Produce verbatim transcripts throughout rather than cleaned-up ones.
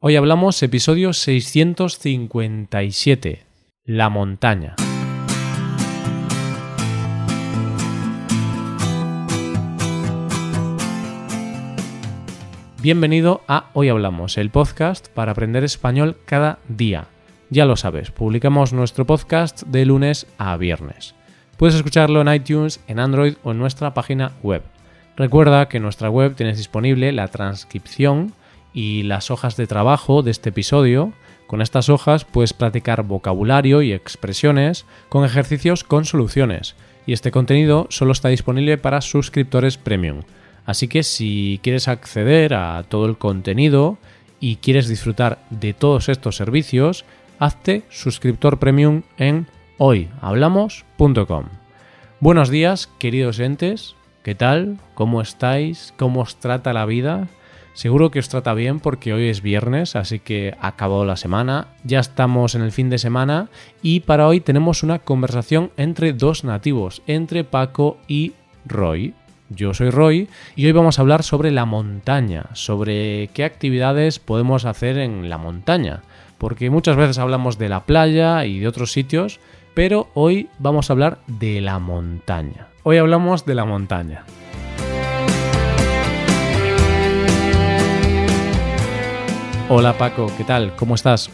Hoy hablamos, episodio seiscientos cincuenta y siete, La montaña. Bienvenido a Hoy hablamos, el podcast para aprender español cada día. Ya lo sabes, publicamos nuestro podcast de lunes a viernes. Puedes escucharlo en iTunes, en Android o en nuestra página web. Recuerda que en nuestra web tienes disponible la transcripción y las hojas de trabajo de este episodio. Con estas hojas puedes practicar vocabulario y expresiones con ejercicios con soluciones. Y este contenido solo está disponible para suscriptores premium. Así que si quieres acceder a todo el contenido y quieres disfrutar de todos estos servicios, hazte suscriptor premium en hoy hablamos punto com. Buenos días, queridos oyentes. ¿Qué tal? ¿Cómo estáis? ¿Cómo os trata la vida? Seguro que os trata bien porque hoy es viernes, así que ha acabado la semana. Ya estamos en el fin de semana y para hoy tenemos una conversación entre dos nativos, entre Paco y Roy. Yo soy Roy y hoy vamos a hablar sobre la montaña, sobre qué actividades podemos hacer en la montaña, porque muchas veces hablamos de la playa y de otros sitios, pero hoy vamos a hablar de la montaña. Hoy hablamos de la montaña. Hola Paco, ¿qué tal? ¿Cómo estás?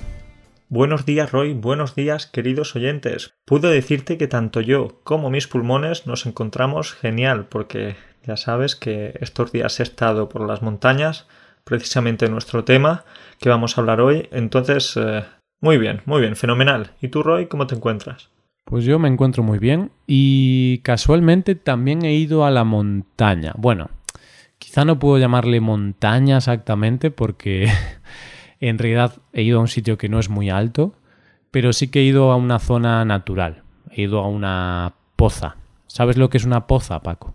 Buenos días, Roy. Buenos días, queridos oyentes. Puedo decirte que tanto yo como mis pulmones nos encontramos genial, porque ya sabes que estos días he estado por las montañas, precisamente nuestro tema que vamos a hablar hoy. Entonces, eh, muy bien, muy bien, fenomenal. ¿Y tú, Roy, cómo te encuentras? Pues yo me encuentro muy bien y casualmente también he ido a la montaña. Bueno, quizá no puedo llamarle montaña exactamente porque... En realidad he ido a un sitio que no es muy alto, pero sí que he ido a una zona natural. He ido a una poza. ¿Sabes lo que es una poza, Paco?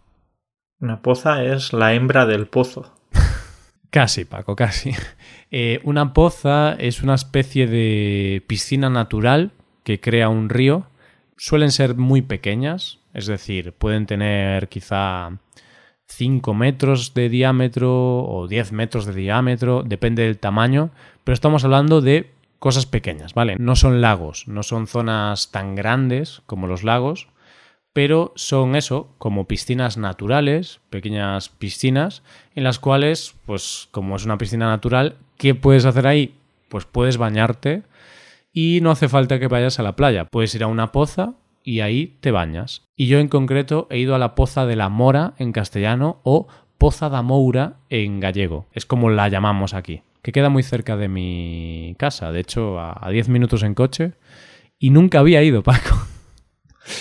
Una poza es la hembra del pozo. Casi, Paco, casi. Eh, una poza es una especie de piscina natural que crea un río. Suelen ser muy pequeñas, es decir, pueden tener quizá cinco metros de diámetro o diez metros de diámetro, depende del tamaño, pero estamos hablando de cosas pequeñas, ¿vale? No son lagos, no son zonas tan grandes como los lagos, pero son eso, como piscinas naturales, pequeñas piscinas, en las cuales, pues como es una piscina natural, ¿qué puedes hacer ahí? Pues puedes bañarte y no hace falta que vayas a la playa, puedes ir a una poza y ahí te bañas. Y yo en concreto he ido a la Poza de la Mora en castellano o Poza da Moura en gallego. Es como la llamamos aquí, que queda muy cerca de mi casa. De hecho, a diez minutos en coche. Y nunca había ido, Paco.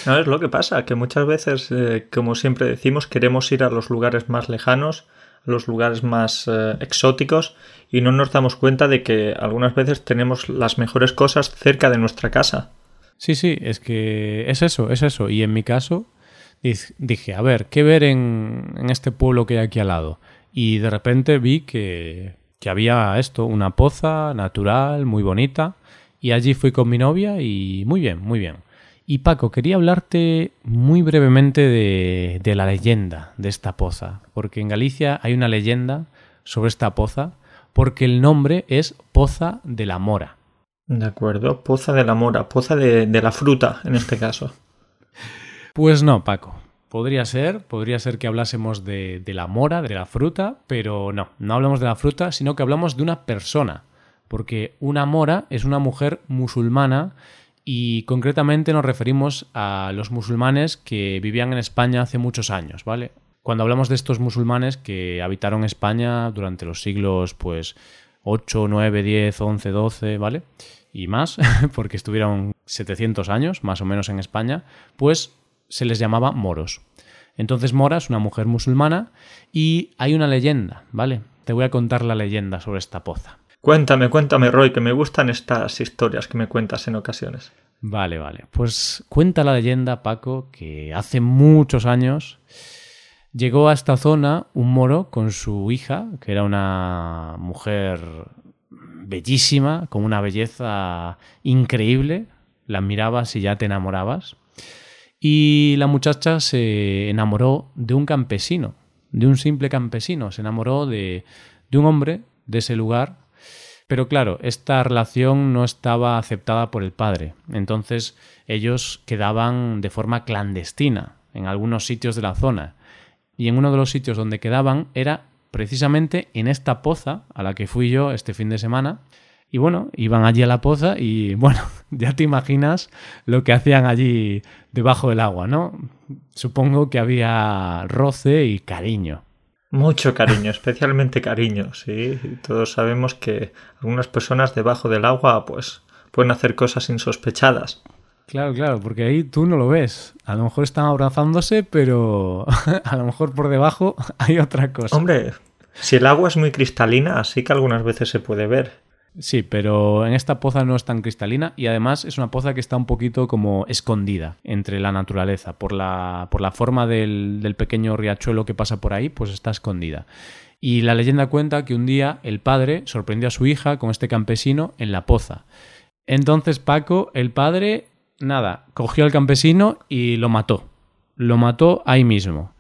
No, es lo que pasa, que muchas veces, eh, como siempre decimos, queremos ir a los lugares más lejanos, a los lugares más eh, exóticos, y no nos damos cuenta de que algunas veces tenemos las mejores cosas cerca de nuestra casa. Sí, sí, es que es eso, es eso. Y en mi caso dije, a ver, ¿qué ver en, en este pueblo que hay aquí al lado? Y de repente vi que, que había esto, una poza natural, muy bonita. Y allí fui con mi novia y muy bien, muy bien. Y Paco, quería hablarte muy brevemente de, de la leyenda de esta poza. Porque en Galicia hay una leyenda sobre esta poza porque el nombre es Poza de la Mora. De acuerdo, Poza de la Mora, Poza de, de la fruta en este caso. Pues no, Paco. Podría ser, podría ser que hablásemos de, de la mora, de la fruta, pero no, no hablamos de la fruta, sino que hablamos de una persona. Porque una mora es una mujer musulmana y concretamente nos referimos a los musulmanes que vivían en España hace muchos años, ¿vale? Cuando hablamos de estos musulmanes que habitaron España durante los siglos, pues... ocho, nueve, diez, once, doce, ¿vale? Y más, porque estuvieron setecientos años, más o menos, en España, pues se les llamaba moros. Entonces Mora es una mujer musulmana y hay una leyenda, ¿vale? Te voy a contar la leyenda sobre esta poza. Cuéntame, cuéntame, Roy, que me gustan estas historias que me cuentas en ocasiones. Vale, vale. Pues cuenta la leyenda, Paco, que hace muchos años... Llegó a esta zona un moro con su hija, que era una mujer bellísima, con una belleza increíble. La mirabas y ya te enamorabas. Y la muchacha se enamoró de un campesino, de un simple campesino. Se enamoró de, de un hombre de ese lugar Pero claro, esta relación no estaba aceptada por el padre, entonces ellos quedaban de forma clandestina en algunos sitios de la zona, y en uno de los sitios donde quedaban era precisamente en esta poza a la que fui yo este fin de semana. Y bueno, iban allí a la poza y bueno, ya te imaginas lo que hacían allí debajo del agua, ¿no? Supongo que había roce y cariño. Mucho cariño, especialmente cariño, sí. Todos sabemos que algunas personas debajo del agua pues pueden hacer cosas insospechadas. Claro, claro, porque ahí tú no lo ves. A lo mejor están abrazándose, pero a lo mejor por debajo hay otra cosa. Hombre, si el agua es muy cristalina, así que algunas veces se puede ver. Sí, pero en esta poza no es tan cristalina y además es una poza que está un poquito como escondida entre la naturaleza. Por la, por la forma del, del pequeño riachuelo que pasa por ahí, pues está escondida. Y la leyenda cuenta que un día el padre sorprendió a su hija con este campesino en la poza. Entonces Paco, el padre, nada, cogió al campesino y lo mató. Lo mató ahí mismo.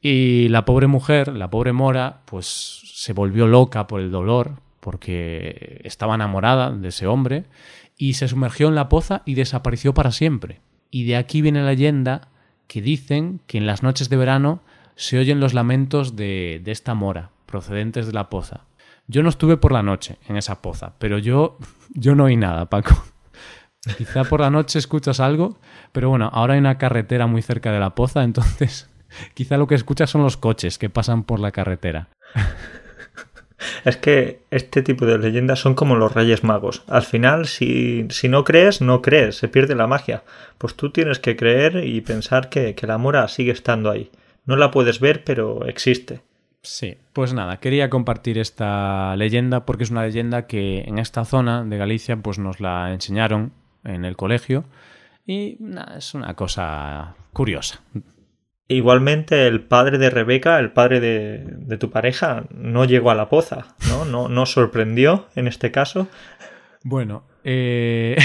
Y la pobre mujer, la pobre Mora, pues se volvió loca por el dolor, porque estaba enamorada de ese hombre, y se sumergió en la poza y desapareció para siempre. Y de aquí viene la leyenda que dicen que en las noches de verano se oyen los lamentos de, de esta Mora, procedentes de la poza. Yo no estuve por la noche en esa poza, pero yo, yo no oí nada, Paco. Quizá por la noche escuchas algo, pero bueno, ahora hay una carretera muy cerca de la poza, entonces quizá lo que escuchas son los coches que pasan por la carretera. Es que este tipo de leyendas son como los Reyes Magos. Al final, si, si no crees, no crees, se pierde la magia. Pues tú tienes que creer y pensar que, que la Mora sigue estando ahí. No la puedes ver, pero existe. Sí, pues nada, quería compartir esta leyenda porque es una leyenda que en esta zona de Galicia pues nos la enseñaron en el colegio y nada, es una cosa curiosa. Igualmente el padre de Rebeca, el padre de, de tu pareja, no llegó a la poza, ¿no? No, no sorprendió en este caso. Bueno, eh,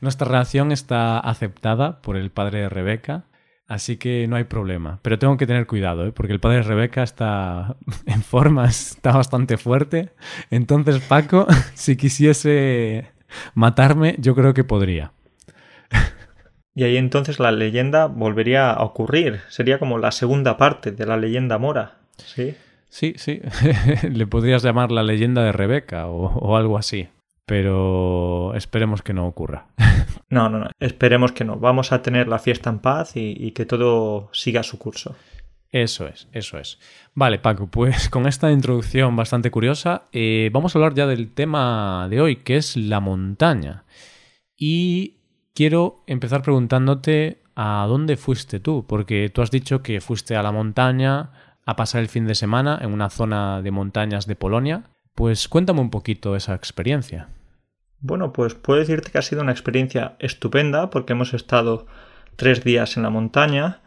nuestra relación está aceptada por el padre de Rebeca, así que no hay problema. Pero tengo que tener cuidado, ¿eh? Porque el padre de Rebeca está en forma, está bastante fuerte. Entonces Paco, si quisiese matarme, yo creo que podría. Y ahí entonces la leyenda volvería a ocurrir. Sería como la segunda parte de la leyenda Mora, ¿sí? Sí, sí. Le podrías llamar la leyenda de Rebeca o, o algo así. Pero esperemos que no ocurra. No, no, no. Esperemos que no. Vamos a tener la fiesta en paz y, y que todo siga su curso. Eso es, eso es. Vale, Paco, pues con esta introducción bastante curiosa, eh, vamos a hablar ya del tema de hoy, que es la montaña. Y quiero empezar preguntándote a dónde fuiste tú, porque tú has dicho que fuiste a la montaña a pasar el fin de semana en una zona de montañas de Polonia. Pues cuéntame un poquito esa experiencia. Bueno, pues puedo decirte que ha sido una experiencia estupenda porque hemos estado tres días en la montaña.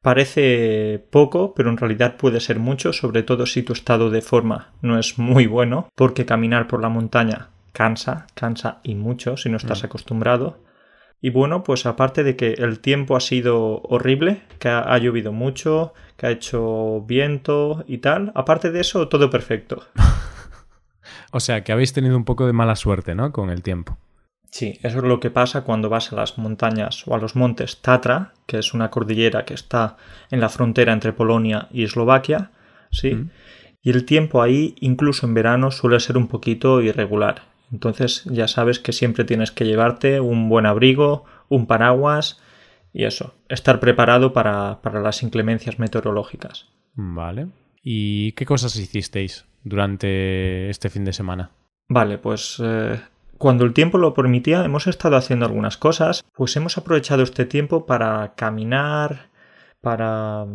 Parece poco, pero en realidad puede ser mucho, sobre todo si tu estado de forma no es muy bueno, porque caminar por la montaña cansa, cansa y mucho si no estás mm. acostumbrado. Y bueno, pues aparte de que el tiempo ha sido horrible, que ha, ha llovido mucho, que ha hecho viento y tal, aparte de eso, todo perfecto. O sea, que habéis tenido un poco de mala suerte, ¿no? Con el tiempo. Sí, eso es lo que pasa cuando vas a las montañas o a los montes Tatra, que es una cordillera que está en la frontera entre Polonia y Eslovaquia, ¿sí? Mm. Y el tiempo ahí, incluso en verano, suele ser un poquito irregular. Entonces ya sabes que siempre tienes que llevarte un buen abrigo, un paraguas y eso, estar preparado para, para las inclemencias meteorológicas. Vale. ¿Y qué cosas hicisteis durante este fin de semana? Vale, pues eh, cuando el tiempo lo permitía hemos estado haciendo algunas cosas, pues hemos aprovechado este tiempo para caminar, para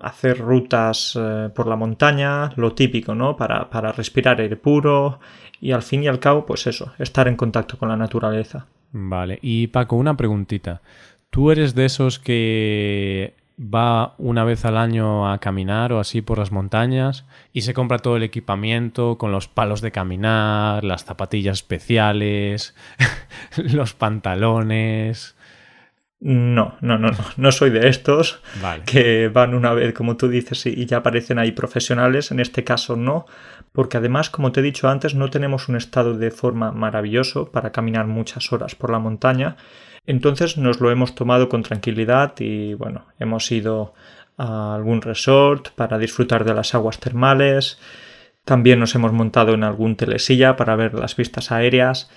hacer rutas eh, por la montaña, lo típico, ¿no? Para, para respirar aire puro y al fin y al cabo, pues eso, estar en contacto con la naturaleza. Vale. Y Paco, una preguntita. ¿Tú eres de esos que va una vez al año a caminar o así por las montañas y se compra todo el equipamiento con los palos de caminar, las zapatillas especiales, los pantalones? No, no, no, no, no soy de estos vale. que van una vez, como tú dices, y ya aparecen ahí profesionales. En este caso no, porque además, como te he dicho antes, no tenemos un estado de forma maravilloso para caminar muchas horas por la montaña. Entonces nos lo hemos tomado con tranquilidad y bueno, hemos ido a algún resort para disfrutar de las aguas termales. También nos hemos montado en algún telesilla para ver las vistas aéreas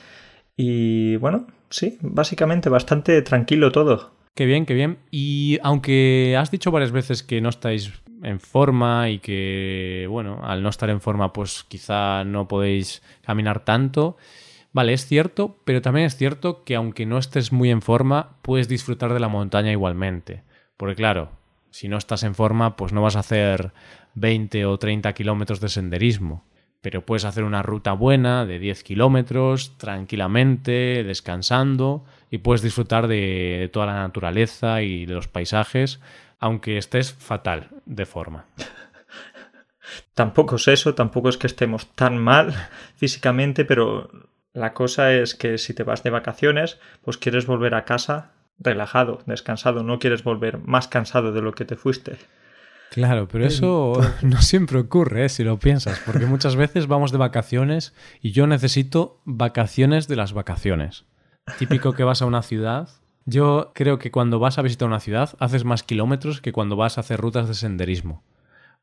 y bueno, sí, básicamente bastante tranquilo todo. Qué bien, qué bien. Y aunque has dicho varias veces que no estáis en forma y que, bueno, al no estar en forma pues quizá no podéis caminar tanto... Vale, es cierto, pero también es cierto que aunque no estés muy en forma, puedes disfrutar de la montaña igualmente. Porque claro, si no estás en forma, pues no vas a hacer veinte o treinta kilómetros de senderismo. Pero puedes hacer una ruta buena de diez kilómetros, tranquilamente, descansando, y puedes disfrutar de toda la naturaleza y de los paisajes, aunque estés fatal de forma. Tampoco es eso, tampoco es que estemos tan mal físicamente, pero... La cosa es que si te vas de vacaciones, pues quieres volver a casa relajado, descansado. No quieres volver más cansado de lo que te fuiste. Claro, pero eso no siempre ocurre, ¿eh? Si lo piensas. Porque muchas veces vamos de vacaciones y yo necesito vacaciones de las vacaciones. Típico que vas a una ciudad. Yo creo que cuando vas a visitar una ciudad haces más kilómetros que cuando vas a hacer rutas de senderismo.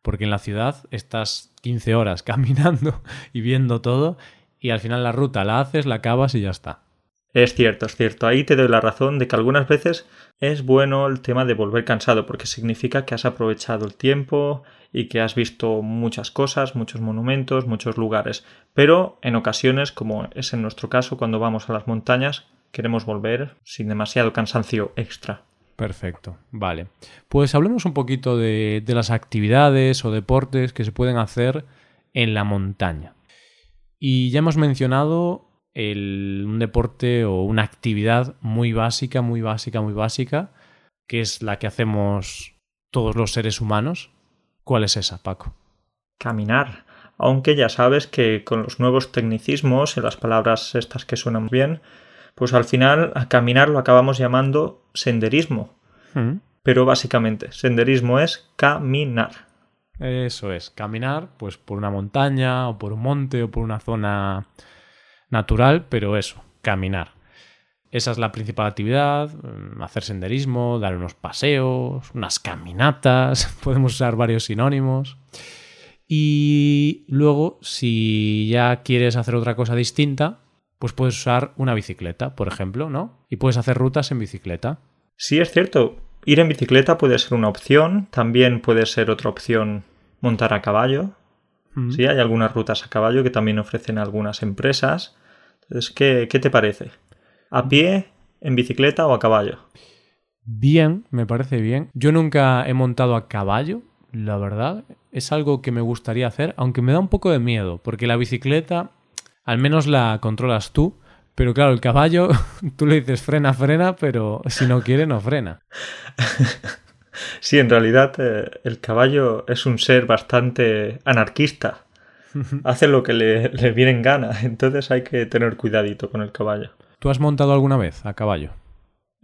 Porque en la ciudad estás quince horas caminando y viendo todo... Y al final la ruta la haces, la acabas y ya está. Es cierto, es cierto. Ahí te doy la razón de que algunas veces es bueno el tema de volver cansado porque significa que has aprovechado el tiempo y que has visto muchas cosas, muchos monumentos, muchos lugares. Pero en ocasiones, como es en nuestro caso, cuando vamos a las montañas, queremos volver sin demasiado cansancio extra. Perfecto, vale. Pues hablemos un poquito de, de las actividades o deportes que se pueden hacer en la montaña. Y ya hemos mencionado el, un deporte o una actividad muy básica, muy básica, muy básica, que es la que hacemos todos los seres humanos. ¿Cuál es esa, Paco? Caminar. Aunque ya sabes que con los nuevos tecnicismos y las palabras estas que suenan bien, pues al final a caminar lo acabamos llamando senderismo. ¿Mm? Pero básicamente, senderismo es caminar. Eso es, caminar pues por una montaña o por un monte o por una zona natural, pero eso, caminar. Esa es la principal actividad, hacer senderismo, dar unos paseos, unas caminatas, podemos usar varios sinónimos. Y luego, si ya quieres hacer otra cosa distinta, pues puedes usar una bicicleta, por ejemplo, ¿no? Y puedes hacer rutas en bicicleta. Sí, es cierto. Ir en bicicleta puede ser una opción, también puede ser otra opción montar a caballo. Mm. Sí, hay algunas rutas a caballo que también ofrecen algunas empresas. Entonces, ¿qué, qué te parece? ¿A pie, en bicicleta o a caballo? Bien, me parece bien. Yo nunca he montado a caballo, la verdad. Es algo que me gustaría hacer, aunque me da un poco de miedo, porque la bicicleta al menos la controlas tú. Pero claro, el caballo, tú le dices frena, frena, pero si no quiere, no frena. Sí, en realidad eh, el caballo es un ser bastante anarquista. Hace lo que le, le viene en gana, entonces hay que tener cuidadito con el caballo. ¿Tú has montado alguna vez a caballo?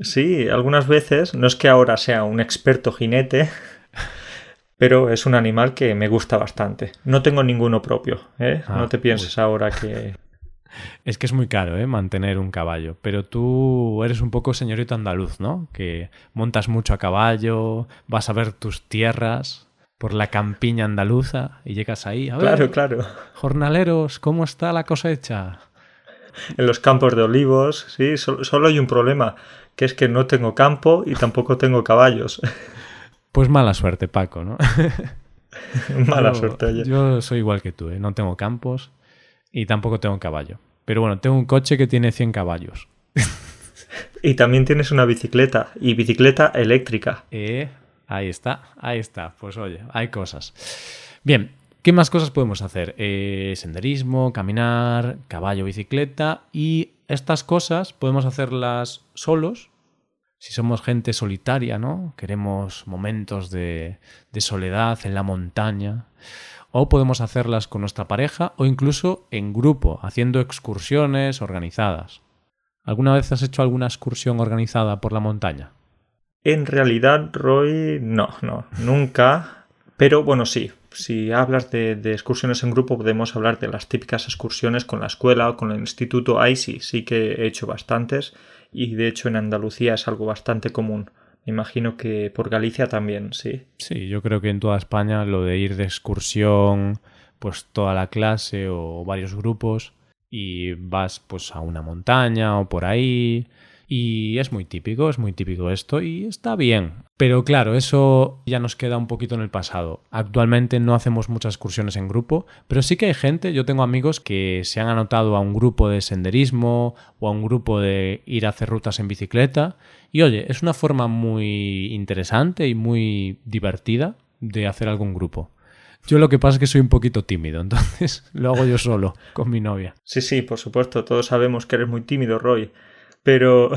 Sí, algunas veces. No es que ahora sea un experto jinete, pero es un animal que me gusta bastante. No tengo ninguno propio, ¿eh? Ah, no te pienses uy. Ahora que... Es que es muy caro, ¿eh? Mantener un caballo. Pero tú eres un poco señorito andaluz, ¿no? Que montas mucho a caballo, vas a ver tus tierras por la campiña andaluza y llegas ahí. A ver, claro, claro. Jornaleros, ¿cómo está la cosecha? En los campos de olivos, sí. Solo, solo hay un problema, que es que no tengo campo y tampoco tengo caballos. Pues mala suerte, Paco, ¿no? Mala yo, suerte. Oye. Yo soy igual que tú, ¿eh? No tengo campos. Y tampoco tengo un caballo. Pero bueno, tengo un coche que tiene cien caballos. Y también tienes una bicicleta. Y bicicleta eléctrica. Eh, ahí está, ahí está. Pues oye, hay cosas. Bien, ¿qué más cosas podemos hacer? Eh, senderismo, caminar, caballo, bicicleta. Y estas cosas podemos hacerlas solos. Si somos gente solitaria, ¿no? Queremos momentos de, de soledad en la montaña... O podemos hacerlas con nuestra pareja o incluso en grupo, haciendo excursiones organizadas. ¿Alguna vez has hecho alguna excursión organizada por la montaña? En realidad, Roy, no, no, nunca. Pero bueno, sí, si hablas de, de excursiones en grupo, podemos hablar de las típicas excursiones con la escuela o con el instituto. Ahí sí, sí que he hecho bastantes y de hecho en Andalucía es algo bastante común. Me imagino que por Galicia también, sí. Sí, yo creo que en toda España lo de ir de excursión, pues toda la clase o varios grupos y vas pues a una montaña o por ahí. Y es muy típico, es muy típico esto y está bien. Pero claro, eso ya nos queda un poquito en el pasado. Actualmente no hacemos muchas excursiones en grupo, pero sí que hay gente, yo tengo amigos que se han anotado a un grupo de senderismo o a un grupo de ir a hacer rutas en bicicleta. Y oye, es una forma muy interesante y muy divertida de hacer algún grupo. Yo lo que pasa es que soy un poquito tímido, entonces lo hago yo solo, con mi novia. Sí, sí, por supuesto, todos sabemos que eres muy tímido, Roy. Pero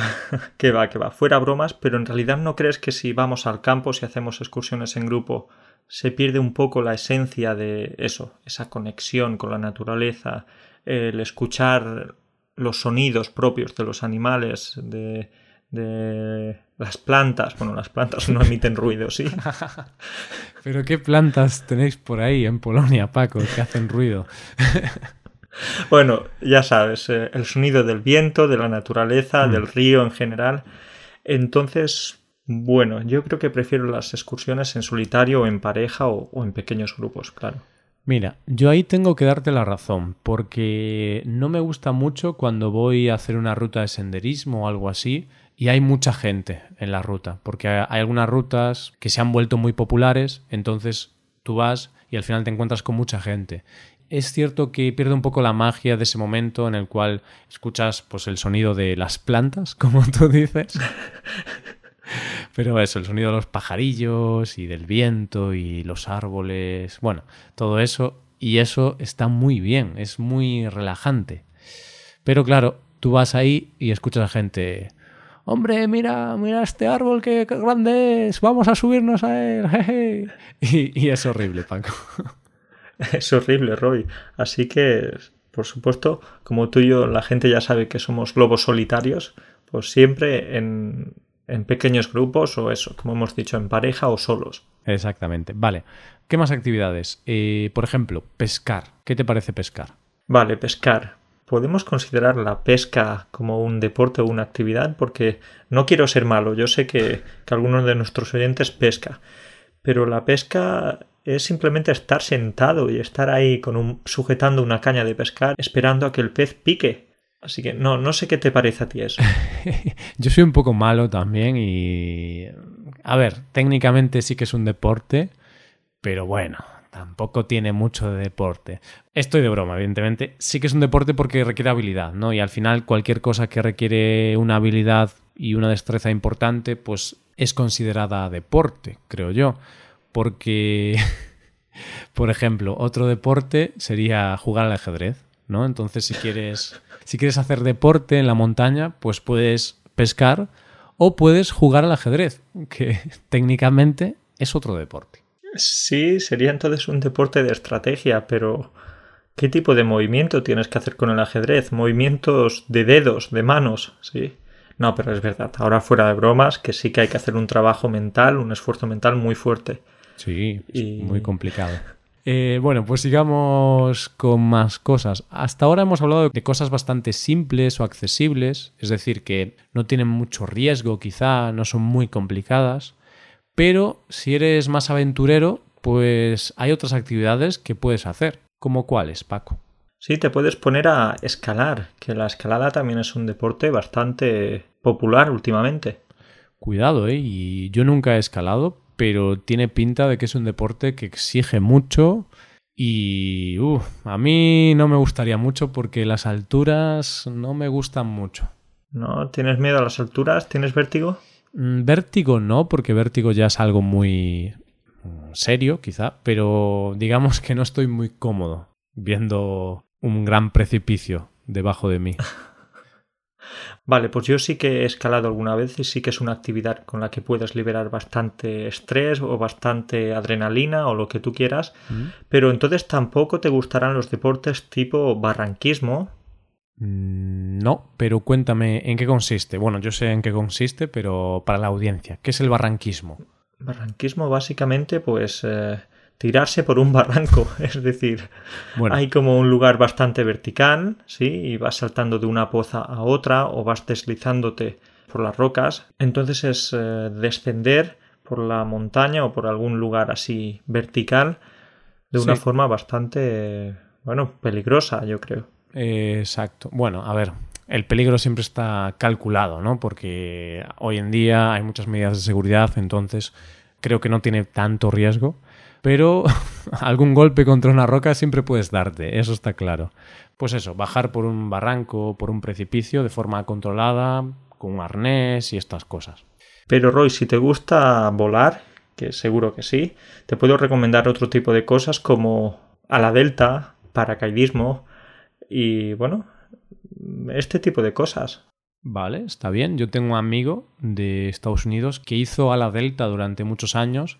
que va, que va, fuera bromas, pero en realidad ¿no crees que si vamos al campo, si hacemos excursiones en grupo, se pierde un poco la esencia de eso, esa conexión con la naturaleza, el escuchar los sonidos propios de los animales, de, de las plantas? Bueno, las plantas no emiten ruido, ¿sí? ¿Pero qué plantas tenéis por ahí en Polonia, Paco, que hacen ruido? Bueno, ya sabes, eh, el sonido del viento, de la naturaleza, mm. del río en general. Entonces, bueno, yo creo que prefiero las excursiones en solitario o en pareja o, o en pequeños grupos, claro. Mira, yo ahí tengo que darte la razón, porque no me gusta mucho cuando voy a hacer una ruta de senderismo o algo así y hay mucha gente en la ruta, porque hay algunas rutas que se han vuelto muy populares, entonces tú vas y al final te encuentras con mucha gente. Es cierto que pierde un poco la magia de ese momento en el cual escuchas pues, el sonido de las plantas, como tú dices. Pero eso, el sonido de los pajarillos y del viento y los árboles. Bueno, todo eso. Y eso está muy bien, es muy relajante. Pero claro, tú vas ahí y escuchas a gente... Hombre, mira, mira este árbol que grande es, vamos a subirnos a él, jeje. Y, y es horrible, Paco. Es horrible, Roy. Así que, por supuesto, como tú y yo, la gente ya sabe que somos lobos solitarios, pues siempre en, en pequeños grupos o eso, como hemos dicho, en pareja o solos. Exactamente. Vale. ¿Qué más actividades? Eh, por ejemplo, pescar. ¿Qué te parece pescar? Vale, pescar. ¿Podemos considerar la pesca como un deporte o una actividad? Porque no quiero ser malo. Yo sé que, que algunos de nuestros oyentes pesca. Pero la pesca... es simplemente estar sentado y estar ahí con un, sujetando una caña de pescar esperando a que el pez pique. Así que no, no sé qué te parece a ti eso. Yo soy un poco malo también y... A ver, técnicamente sí que es un deporte, pero bueno, tampoco tiene mucho de deporte. Estoy de broma, evidentemente. Sí que es un deporte porque requiere habilidad, ¿no? Y al final cualquier cosa que requiere una habilidad y una destreza importante, pues es considerada deporte, creo yo. Porque, por ejemplo, otro deporte sería jugar al ajedrez, ¿no? Entonces, si quieres, si quieres hacer deporte en la montaña, pues puedes pescar o puedes jugar al ajedrez, que técnicamente es otro deporte. Sí, sería entonces un deporte de estrategia, pero ¿qué tipo de movimiento tienes que hacer con el ajedrez? Movimientos de dedos, de manos, sí. No, pero es verdad. Ahora fuera de bromas, que sí que hay que hacer un trabajo mental, un esfuerzo mental muy fuerte. Sí, y... muy complicado. Eh, bueno, pues sigamos con más cosas. Hasta ahora hemos hablado de cosas bastante simples o accesibles, es decir, que no tienen mucho riesgo quizá, no son muy complicadas, pero si eres más aventurero, pues hay otras actividades que puedes hacer. ¿Cómo cuáles, Paco? Sí, te puedes poner a escalar, que la escalada también es un deporte bastante popular últimamente. Cuidado, ¿eh? Y yo nunca he escalado, pero tiene pinta de que es un deporte que exige mucho y uh, a mí no me gustaría mucho porque las alturas no me gustan mucho. ¿No? ¿Tienes miedo a las alturas? ¿Tienes vértigo? Mm, vértigo no, porque vértigo ya es algo muy serio quizá, pero digamos que no estoy muy cómodo viendo un gran precipicio debajo de mí. Vale, pues yo sí que he escalado alguna vez y sí que es una actividad con la que puedes liberar bastante estrés o bastante adrenalina o lo que tú quieras, ¿Mm? Pero entonces tampoco te gustarán los deportes tipo barranquismo. No, pero cuéntame en qué consiste. Bueno, yo sé en qué consiste, pero para la audiencia, ¿qué es el barranquismo? Barranquismo básicamente, pues eh, tirarse por un barranco, es decir, bueno. Hay como un lugar bastante vertical, sí, y vas saltando de una poza a otra o vas deslizándote por las rocas. Entonces es eh, descender por la montaña o por algún lugar así vertical de una sí. forma bastante, bueno, peligrosa, yo creo. Exacto. Bueno, a ver, el peligro siempre está calculado, ¿no? Porque hoy en día hay muchas medidas de seguridad, entonces creo que no tiene tanto riesgo, pero algún golpe contra una roca siempre puedes darte, eso está claro. Pues eso, bajar por un barranco, por un precipicio de forma controlada, con un arnés y estas cosas. Pero Roy, si te gusta volar, que seguro que sí, te puedo recomendar otro tipo de cosas como a la delta, paracaidismo y, bueno, este tipo de cosas. Vale, está bien. Yo tengo un amigo de Estados Unidos que hizo ala delta durante muchos años,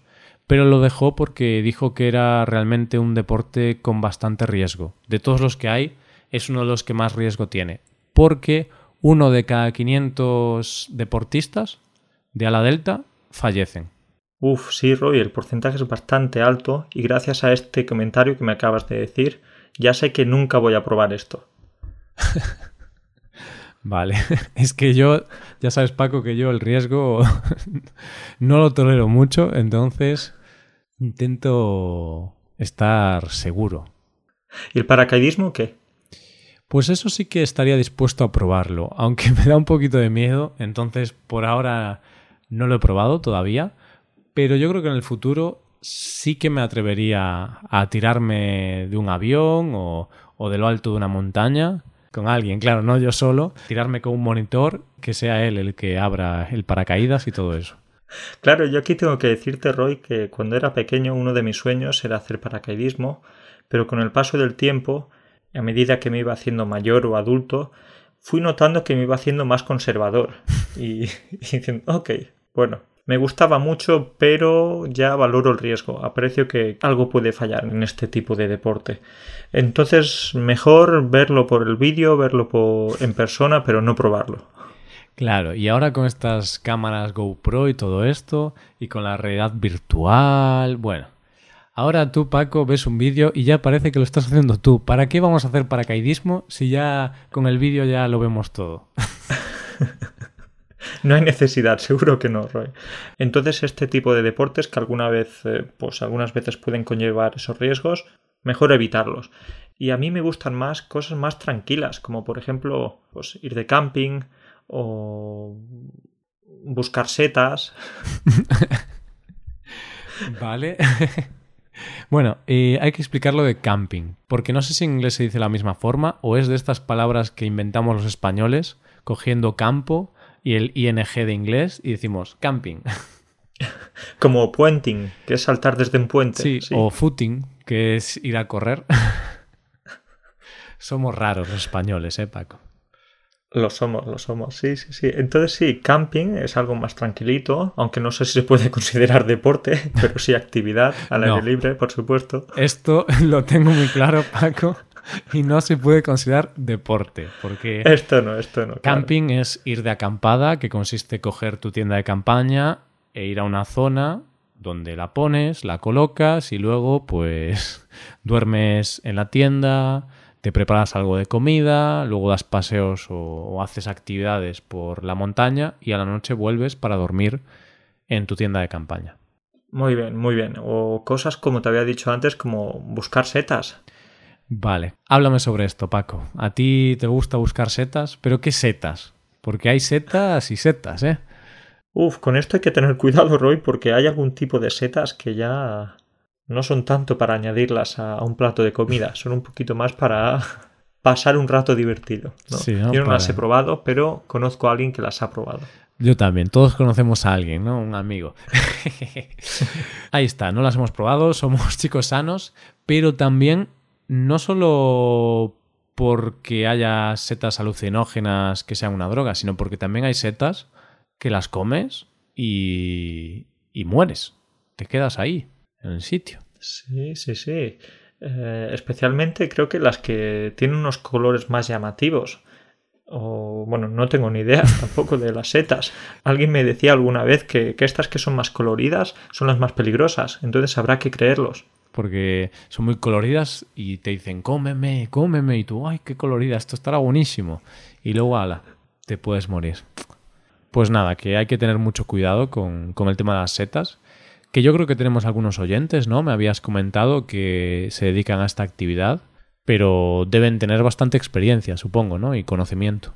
pero lo dejó porque dijo que era realmente un deporte con bastante riesgo. De todos los que hay, es uno de los que más riesgo tiene, porque uno de cada quinientos deportistas de ala delta fallecen. Uf, sí, Roy, el porcentaje es bastante alto y gracias a este comentario que me acabas de decir, ya sé que nunca voy a probar esto. Vale, es que yo, ya sabes, Paco, que yo el riesgo no lo tolero mucho, entonces intento estar seguro. ¿Y el paracaidismo qué? Pues eso sí que estaría dispuesto a probarlo, aunque me da un poquito de miedo, entonces por ahora no lo he probado todavía, pero yo creo que en el futuro sí que me atrevería a tirarme de un avión o, o de lo alto de una montaña con alguien, claro, no yo solo, tirarme con un monitor, que sea él el que abra el paracaídas y todo eso. Claro, yo aquí tengo que decirte, Roy, que cuando era pequeño uno de mis sueños era hacer paracaidismo, pero con el paso del tiempo, a medida que me iba haciendo mayor o adulto, fui notando que me iba haciendo más conservador y, y diciendo, ok, bueno, me gustaba mucho, pero ya valoro el riesgo. Aprecio que algo puede fallar en este tipo de deporte. Entonces, mejor verlo por el vídeo, verlo por... en persona, pero no probarlo. Claro, y ahora con estas cámaras GoPro y todo esto, y con la realidad virtual... Bueno, ahora tú, Paco, ves un vídeo y ya parece que lo estás haciendo tú. ¿Para qué vamos a hacer paracaidismo si ya con el vídeo ya lo vemos todo? No hay necesidad, seguro que no, Roy. Entonces, este tipo de deportes que alguna vez, eh, pues algunas veces pueden conllevar esos riesgos, mejor evitarlos. Y a mí me gustan más cosas más tranquilas, como por ejemplo, pues ir de camping o buscar setas. Vale. Bueno, eh, hay que explicar lo de camping, porque no sé si en inglés se dice la misma forma o es de estas palabras que inventamos los españoles cogiendo campo y el ing de inglés, y decimos camping. Como puenting, que es saltar desde un puente. Sí, sí. O footing, que es ir a correr. Somos raros los españoles, ¿eh, Paco? Lo somos, lo somos, sí, sí, sí. Entonces sí, camping es algo más tranquilito, aunque no sé si se puede considerar deporte, pero sí actividad al aire no. libre, por supuesto. Esto lo tengo muy claro, Paco. Y no se puede considerar deporte, porque esto no, esto no. Camping, claro, es ir de acampada, que consiste en coger tu tienda de campaña e ir a una zona donde la pones, la colocas y luego pues duermes en la tienda, te preparas algo de comida, luego das paseos o, o haces actividades por la montaña y a la noche vuelves para dormir en tu tienda de campaña. Muy bien, muy bien. O cosas como te había dicho antes, como buscar setas. Vale, háblame sobre esto, Paco. A ti te gusta buscar setas, pero ¿qué setas? Porque hay setas y setas, ¿eh? Uf, con esto hay que tener cuidado, Roy, porque hay algún tipo de setas que ya no son tanto para añadirlas a un plato de comida, son un poquito más para pasar un rato divertido, ¿no? Sí, no, yo no para... las he probado, pero conozco a alguien que las ha probado. Yo también, todos conocemos a alguien, ¿no? Un amigo. Ahí está, no las hemos probado, somos chicos sanos, pero también... No solo porque haya setas alucinógenas que sean una droga, sino porque también hay setas que las comes y, y mueres. Te quedas ahí, en el sitio. Sí, sí, sí. Eh, especialmente creo que las que tienen unos colores más llamativos. o bueno, no tengo ni idea tampoco de las setas. Alguien me decía alguna vez que, que estas que son más coloridas son las más peligrosas, entonces habrá que creerlos. Porque son muy coloridas y te dicen, cómeme, cómeme, y tú, ay, qué colorida, esto estará buenísimo. Y luego, ala, te puedes morir. Pues nada, que hay que tener mucho cuidado con, con el tema de las setas, que yo creo que tenemos algunos oyentes, ¿no? Me habías comentado que se dedican a esta actividad, pero deben tener bastante experiencia, supongo, ¿no? Y conocimiento.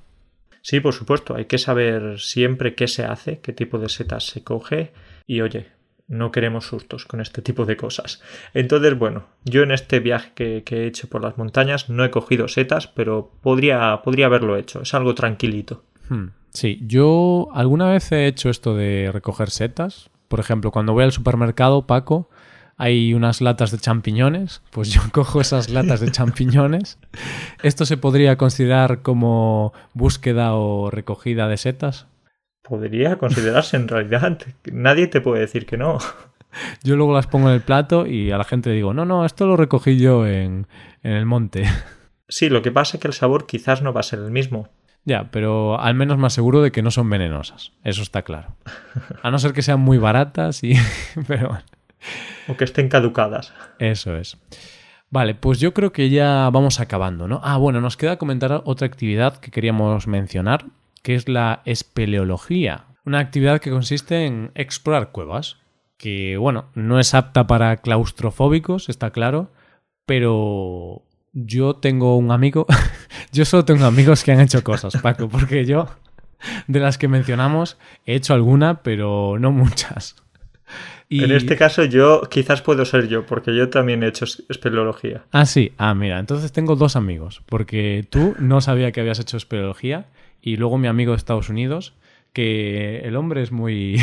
Sí, por supuesto, hay que saber siempre qué se hace, qué tipo de setas se coge y, oye, no queremos sustos con este tipo de cosas. Entonces, bueno, yo en este viaje que, que he hecho por las montañas no he cogido setas, pero podría, podría haberlo hecho. Es algo tranquilito. Hmm. Sí, yo alguna vez he hecho esto de recoger setas. Por ejemplo, cuando voy al supermercado, Paco, hay unas latas de champiñones. Pues yo cojo esas latas de champiñones. ¿Esto se podría considerar como búsqueda o recogida de setas? Podría considerarse en realidad. Nadie te puede decir que no. Yo luego las pongo en el plato y a la gente le digo, no, no, esto lo recogí yo en, en el monte. Sí, lo que pasa es que el sabor quizás no va a ser el mismo. Ya, pero al menos me aseguro de que no son venenosas. Eso está claro. A no ser que sean muy baratas y... pero bueno. O que estén caducadas. Eso es. Vale, pues yo creo que ya vamos acabando, ¿no? Ah, bueno, nos queda comentar otra actividad que queríamos mencionar, que es la espeleología, una actividad que consiste en explorar cuevas, que, bueno, no es apta para claustrofóbicos, está claro, pero yo tengo un amigo, yo solo tengo amigos que han hecho cosas, Paco, porque yo, de las que mencionamos, he hecho alguna, pero no muchas. Y... en este caso yo quizás puedo ser yo, porque yo también he hecho espeleología. Ah, sí. Ah, mira, entonces tengo dos amigos, porque tú no sabía que habías hecho espeleología. Y luego mi amigo de Estados Unidos, que el hombre es muy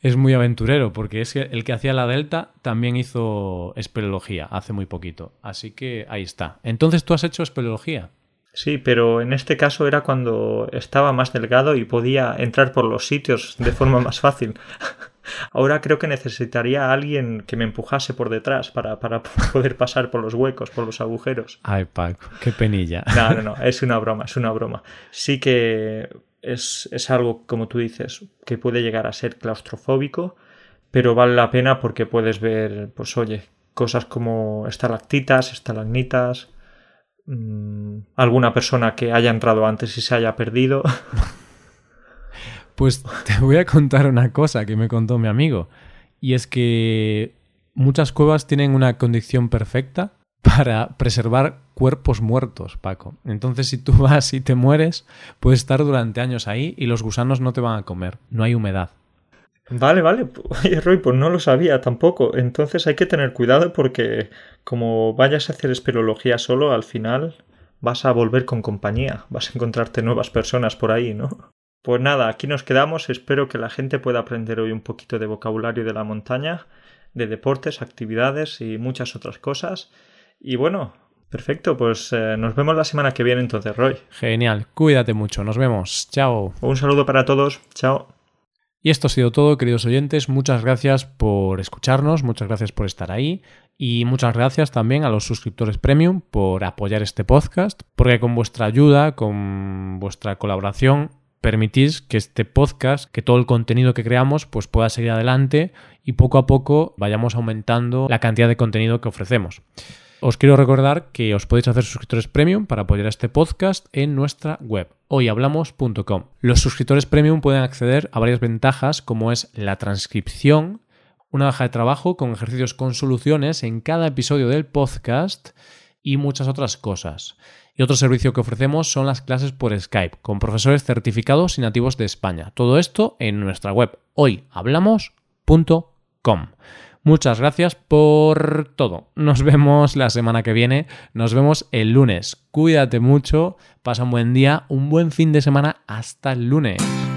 es muy aventurero, porque es el que hacía la Delta, también hizo espeleología hace muy poquito. Así que ahí está. Entonces tú has hecho espeleología. Sí, pero en este caso era cuando estaba más delgado y podía entrar por los sitios de forma más fácil. Ahora creo que necesitaría a alguien que me empujase por detrás para, para poder pasar por los huecos, por los agujeros. Ay, Paco, qué penilla. No, no, no, es una broma, es una broma. Sí que es, es algo, como tú dices, que puede llegar a ser claustrofóbico, pero vale la pena porque puedes ver, pues oye, cosas como estalactitas, estalagmitas, mmm, alguna persona que haya entrado antes y se haya perdido... Pues te voy a contar una cosa que me contó mi amigo, y es que muchas cuevas tienen una condición perfecta para preservar cuerpos muertos, Paco. Entonces, si tú vas y te mueres, puedes estar durante años ahí y los gusanos no te van a comer, no hay humedad. Vale, vale. Oye, Roy, pues no lo sabía tampoco. Entonces hay que tener cuidado porque como vayas a hacer espeleología solo, al final vas a volver con compañía, vas a encontrarte nuevas personas por ahí, ¿no? Pues nada, aquí nos quedamos. Espero que la gente pueda aprender hoy un poquito de vocabulario de la montaña, de deportes, actividades y muchas otras cosas. Y bueno, perfecto, pues eh, nos vemos la semana que viene entonces, Roy. Genial, cuídate mucho, nos vemos. Chao. Un saludo para todos, chao. Y esto ha sido todo, queridos oyentes. Muchas gracias por escucharnos, muchas gracias por estar ahí. Y muchas gracias también a los suscriptores Premium por apoyar este podcast, porque con vuestra ayuda, con vuestra colaboración, permitís que este podcast, que todo el contenido que creamos, pues pueda seguir adelante y poco a poco vayamos aumentando la cantidad de contenido que ofrecemos. Os quiero recordar que os podéis hacer suscriptores Premium para apoyar este podcast en nuestra web, hoy hablamos punto com. Los suscriptores Premium pueden acceder a varias ventajas, como es la transcripción, una hoja de trabajo con ejercicios con soluciones en cada episodio del podcast y muchas otras cosas. Y otro servicio que ofrecemos son las clases por Skype, con profesores certificados y nativos de España. Todo esto en nuestra web, hoy hablamos punto com. Muchas gracias por todo. Nos vemos la semana que viene. Nos vemos el lunes. Cuídate mucho, pasa un buen día, un buen fin de semana. Hasta el lunes.